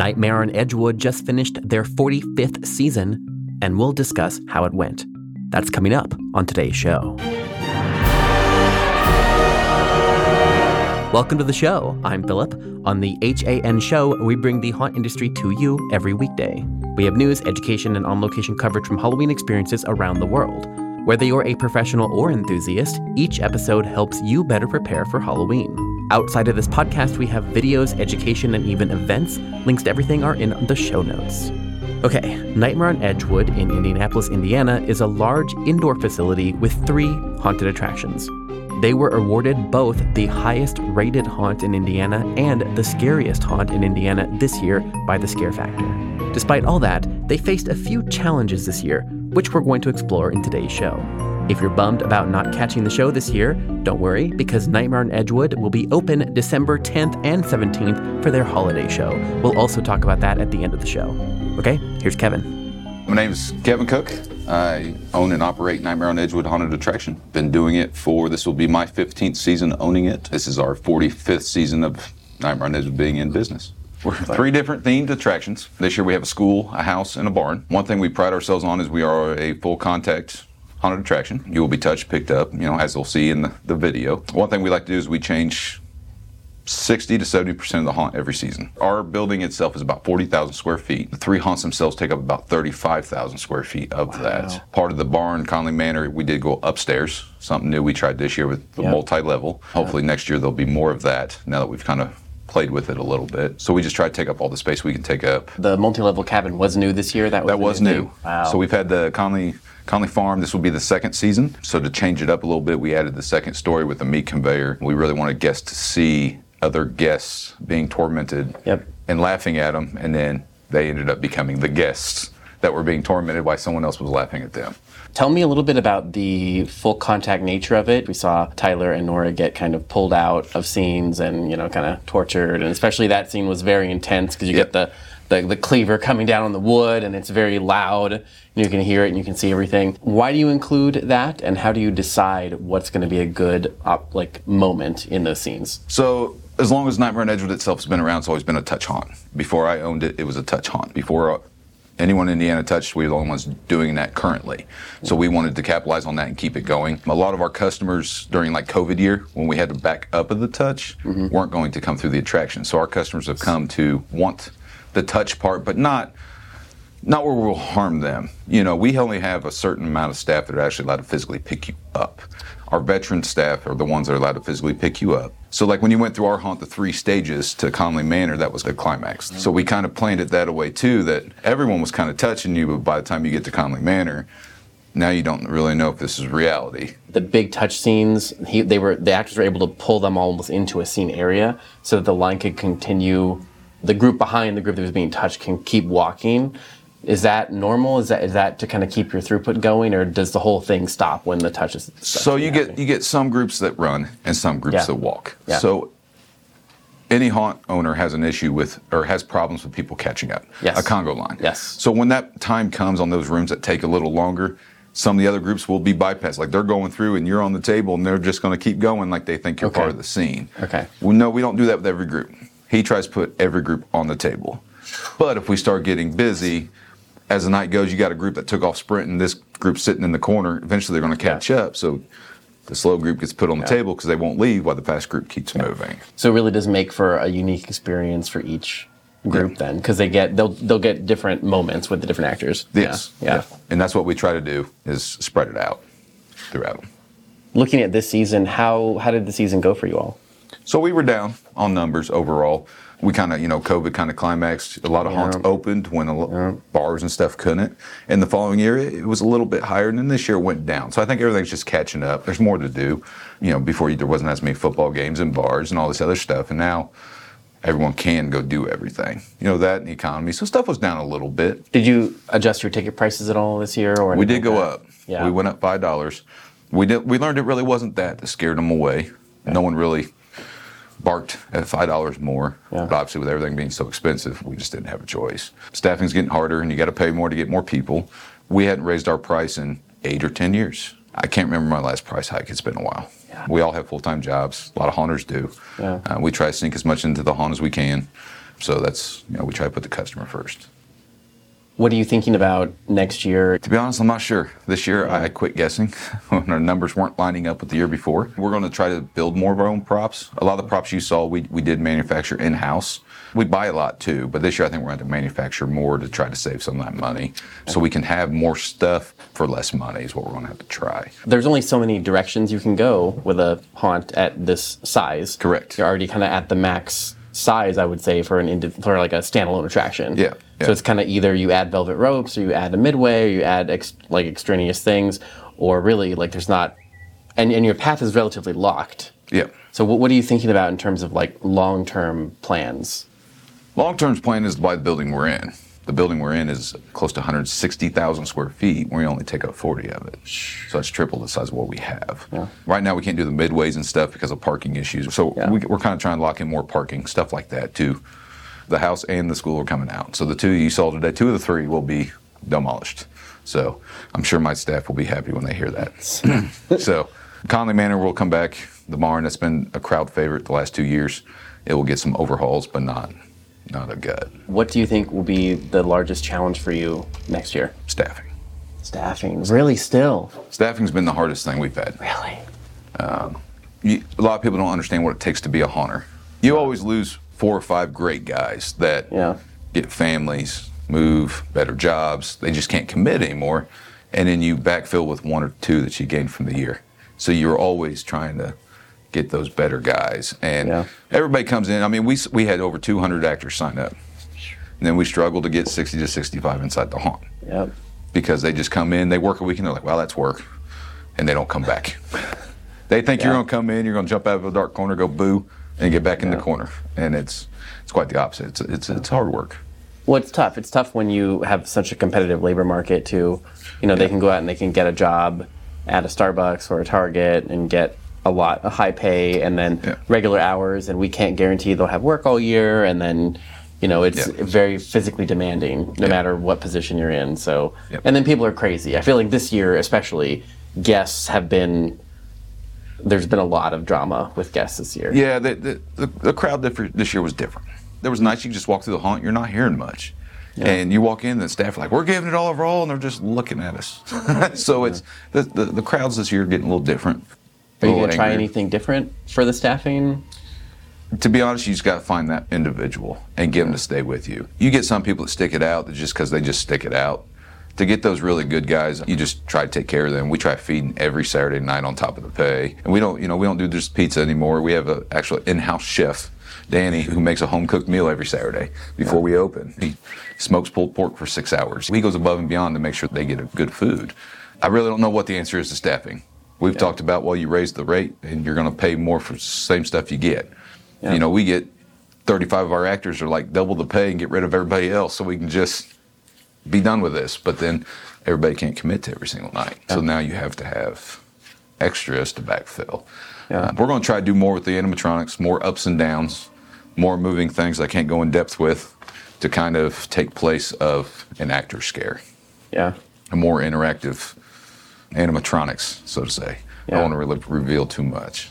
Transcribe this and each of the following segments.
Nightmare on Edgewood just finished their 45th season, and we'll discuss how it went. That's coming up on today's show. Welcome to the show. I'm Philip. On the HAN Show, we bring the haunt industry to you every weekday. We have news, education, and on-location coverage from Halloween experiences around the world. Whether you're a professional or enthusiast, each episode helps you better prepare for Halloween. Outside of this podcast, we have videos, education, and even events. Links to everything are in the show notes. Okay, Nightmare on Edgewood in Indianapolis, Indiana is a large indoor facility with 3 haunted attractions. They were awarded both the highest-rated haunt in Indiana and the scariest haunt in Indiana this year by The Scare Factor. Despite all that, they faced a few challenges this year, which we're going to explore in today's show. If you're bummed about not catching the show this year, don't worry, because Nightmare on Edgewood will be open December 10th and 17th for their holiday show. We'll also talk about that at the end of the show. Okay, here's Kevin. My name is Kevin Cook. I own and operate Nightmare on Edgewood Haunted Attraction. Been doing it for, this will be my 15th season owning it. This is our 45th season of Nightmare on Edgewood being in business. We're 3 different themed attractions. This year we have a school, a house, and a barn. One thing we pride ourselves on is we are a full contact haunted attraction. You will be touched, picked up, as you'll see in the video. One thing we like to do is we change 60 to 70% of the haunt every season. Our building itself is about 40,000 square feet. The 3 haunts themselves take up about 35,000 square feet of that. Part of the barn, Conley Manor, we did go upstairs. Something new we tried this year with the multi-level. Hopefully next year there'll be more of that now that we've kind of played with it a little bit. So we just try to take up all the space we can take up. The multi-level cabin was new this year? That was new. Wow. So we've had the Conley Farm, this will be the 2nd season. So to change it up a little bit, we added the 2nd story with the meat conveyor. We really wanted guests to see other guests being tormented and laughing at them, and then they ended up becoming the guests that were being tormented while someone else was laughing at them. Tell me a little bit about the full contact nature of it. We saw Tyler and Nora get kind of pulled out of scenes and, kind of tortured, and especially that scene was very intense because you get the cleaver coming down on the wood, and it's very loud, and you can hear it and you can see everything. Why do you include that, and how do you decide what's going to be a good moment in those scenes? So as long as Nightmare on Edgewood itself has been around, it's always been a touch haunt. Before I owned it, it was a touch haunt. Before anyone in Indiana touched, we were the only ones doing that currently. So we wanted to capitalize on that and keep it going. A lot of our customers during COVID year, when we had to back up of the touch, weren't going to come through the attraction. So our customers have come to want the touch part, but not where we'll harm them. We only have a certain amount of staff that are actually allowed to physically pick you up. Our veteran staff are the ones that are allowed to physically pick you up. So when you went through our haunt, the 3 stages to Conley Manor, that was the climax. So we kind of planned it that way too, that everyone was kind of touching you, but by the time you get to Conley Manor, now you don't really know if this is reality. The big touch scenes, the actors were able to pull them almost into a scene area so that the line could continue. The group behind the group that was being touched can keep walking. Is that normal? Is that to kind of keep your throughput going, or does the whole thing stop when the touch is? So you get some groups that run and some groups that walk. Yeah. So any haunt owner has an issue with, or has problems with people catching up. Yes. A Congo line. Yes. So when that time comes on those rooms that take a little longer, some of the other groups will be bypassed. They're going through and you're on the table and they're just going to keep going they think you're part of the scene. Okay. Well, no, we don't do that with every group. He tries to put every group on the table. But if we start getting busy, as the night goes, you got a group that took off sprinting, this group sitting in the corner, eventually they're going to catch up. So the slow group gets put on the table because they won't leave while the fast group keeps moving. So it really does make for a unique experience for each group then, because they'll get different moments with the different actors. Yes. Yeah. And that's what we try to do, is spread it out throughout. Looking at this season, how did the season go for you all? So we were down on numbers overall. We kind of, COVID kind of climaxed. A lot of haunts opened when bars and stuff couldn't. And the following year, it was a little bit higher, and then this year it went down. So I think everything's just catching up. There's more to do. Before there wasn't as many football games and bars and all this other stuff. And now everyone can go do everything. That and the economy. So stuff was down a little bit. Did you adjust your ticket prices at all this year? Or we did go up. Yeah. We went up $5. We learned it really wasn't that scared them away. Okay. No one really barked at $5 more, but obviously with everything being so expensive, we just didn't have a choice. Staffing's getting harder, and you got to pay more to get more people. We hadn't raised our price in 8 or 10 years. I can't remember my last price hike. It's been a while. Yeah. We all have full-time jobs. A lot of haunters do. Yeah. We try to sink as much into the haunt as we can. So that's, you know, we try to put the customer first. What are you thinking about next year? To be honest, I'm not sure. This year, I quit guessing when our numbers weren't lining up with the year before. We're going to try to build more of our own props. A lot of the props you saw, we did manufacture in-house. We buy a lot, too, but this year I think we're going to have to manufacture more to try to save some of that money. So we can have more stuff for less money is what we're going to have to try. There's only so many directions you can go with a haunt at this size. Correct. You're already kind of at the max size, I would say, for like a standalone attraction. Yeah. So it's kind of either you add velvet ropes, or you add a midway, or you add extraneous things, or really like there's not, and your path is relatively locked. Yeah. So what are you thinking about in terms of like long-term plans? Long-term plan is to buy the building we're in. The building we're in is close to 160,000 square feet. We only take up 40 of it. So that's triple the size of what we have. Yeah. Right now, we can't do the midways and stuff because of parking issues. So we're kind of trying to lock in more parking, stuff like that, too. The house and the school are coming out. So the two you saw today, two of the three will be demolished. So I'm sure my staff will be happy when they hear that. So Conley Manor will come back. The barn, that's been a crowd favorite the last 2 years. It will get some overhauls, but not a gut. What do you think will be the largest challenge for you next year? Staffing. Really still? Staffing's been the hardest thing we've had. Really? A lot of people don't understand what it takes to be a haunter. You always lose 4 or 5 great guys that get families, move, better jobs. They just can't commit anymore. And then you backfill with 1 or 2 that you gained from the year. So you're always trying to get those better guys. And everybody comes in. I mean, we had over 200 actors sign up. And then we struggled to get 60 to 65 inside the haunt. Yep. Because they just come in, they work a week, and they're like, wow, that's work. And they don't come back. They think you're going to come in, you're going to jump out of a dark corner, go boo, and get back in the corner. And it's quite the opposite. It's hard work. Well, it's tough. It's tough when you have such a competitive labor market to, they can go out and they can get a job at a Starbucks or a Target and get a high pay, and then regular hours, and we can't guarantee they'll have work all year, and then, it's very physically demanding, no matter what position you're in. So, and then people are crazy. I feel like this year, especially, guests have been. There's been a lot of drama with guests this year. Yeah, the crowd this year was different. There was nights you just walk through the haunt, you're not hearing much. Yeah. And you walk in, the staff are like, we're giving it all over all, and they're just looking at us. So it's the crowds this year are getting a little different. Are you going to try anything different for the staffing? To be honest, you just got to find that individual and get them to stay with you. You get some people that stick it out just because they just stick it out. To get those really good guys, you just try to take care of them. We try feeding every Saturday night on top of the pay. And we don't do just pizza anymore. We have an actual in-house chef, Danny, who makes a home-cooked meal every Saturday before we open. He smokes pulled pork for 6 hours. He goes above and beyond to make sure they get a good food. I really don't know what the answer is to staffing. We've talked about, well, you raise the rate and you're going to pay more for the same stuff you get. Yeah. We get 35 of our actors are like double the pay and get rid of everybody else so we can just be done with this. But then everybody can't commit to every single night. Yeah. So now you have to have extras to backfill. Yeah. We're going to try to do more with the animatronics, more ups and downs, more moving things I can't go in depth with to kind of take place of an actor scare. Yeah. A more interactive animatronics, so to say. Yeah. I don't want to reveal too much.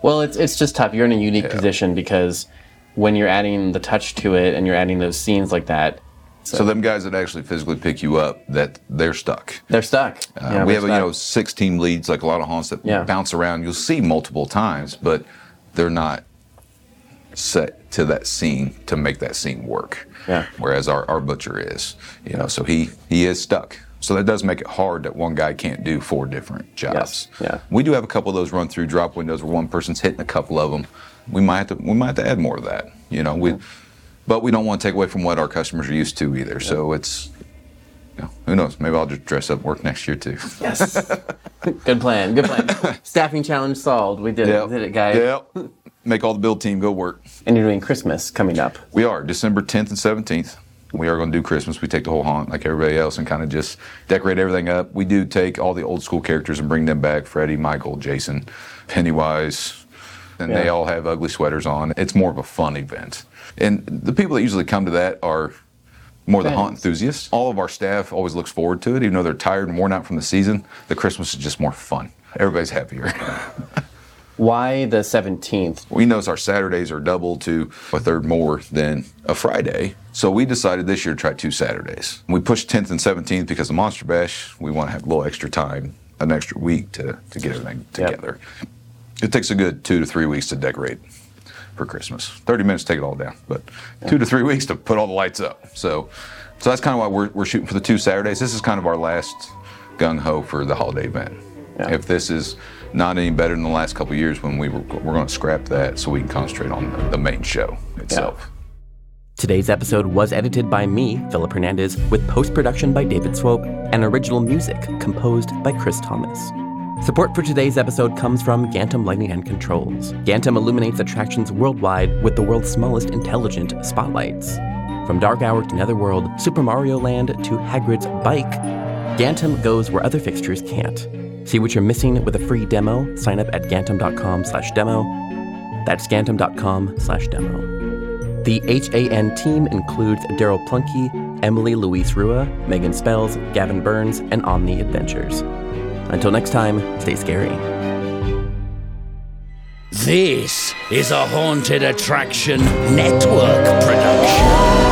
Well, it's just tough. You're in a unique position because when you're adding the touch to it and you're adding those scenes like that. So them guys that actually physically pick you up, that they're stuck. We have 6-team leads, like a lot of haunts that bounce around. You'll see multiple times, but they're not set to that scene to make that scene work. Yeah. Whereas our butcher is, so he is stuck. So that does make it hard that one guy can't do 4 different jobs. Yes. Yeah. We do have a couple of those run-through drop windows where one person's hitting a couple of them. We might have to add more of that. But we don't want to take away from what our customers are used to either. Yeah. So it's, who knows? Maybe I'll just dress up work next year too. Yes. Good plan. Staffing challenge solved. We did it. We did it, guys. Yep. Make all the build team go work. And you're doing Christmas coming up. We are, December 10th and 17th. We are going to do Christmas. We take the whole haunt like everybody else and kind of just decorate everything up. We do take all the old school characters and bring them back, Freddy, Michael, Jason, Pennywise, and they all have ugly sweaters on. It's more of a fun event. And the people that usually come to that are more the haunt enthusiasts. All of our staff always looks forward to it. Even though they're tired and worn out from the season, the Christmas is just more fun. Everybody's happier. Why the 17th? We noticed our Saturdays are double to a third more than a Friday. So we decided this year to try 2 Saturdays. We pushed 10th and 17th because of Monster Bash. We want to have a little extra time, an extra week to get everything together. Yep. It takes a good 2 to 3 weeks to decorate for Christmas. 30 minutes to take it all down, but 2 to 3 weeks to put all the lights up. So that's kind of why we're shooting for the 2 Saturdays. This is kind of our last gung-ho for the holiday event. Yeah. If this is not any better than the last couple of years, when we're going to scrap that so we can concentrate on the main show itself. Yeah. Today's episode was edited by me, Philip Hernandez, with post-production by David Swope and original music composed by Chris Thomas. Support for today's episode comes from Gantom Lighting and Controls. Gantom illuminates attractions worldwide with the world's smallest intelligent spotlights. From Dark Hour to Netherworld, Super Mario Land to Hagrid's Bike, Gantom goes where other fixtures can't. See what you're missing with a free demo. Sign up at gantom.com/demo. That's gantom.com/demo. The HAN team includes Daryl Plunkey, Emily Louise Rua, Megan Spells, Gavin Burns, and Omni Adventures. Until next time, stay scary. This is a Haunted Attraction Network production.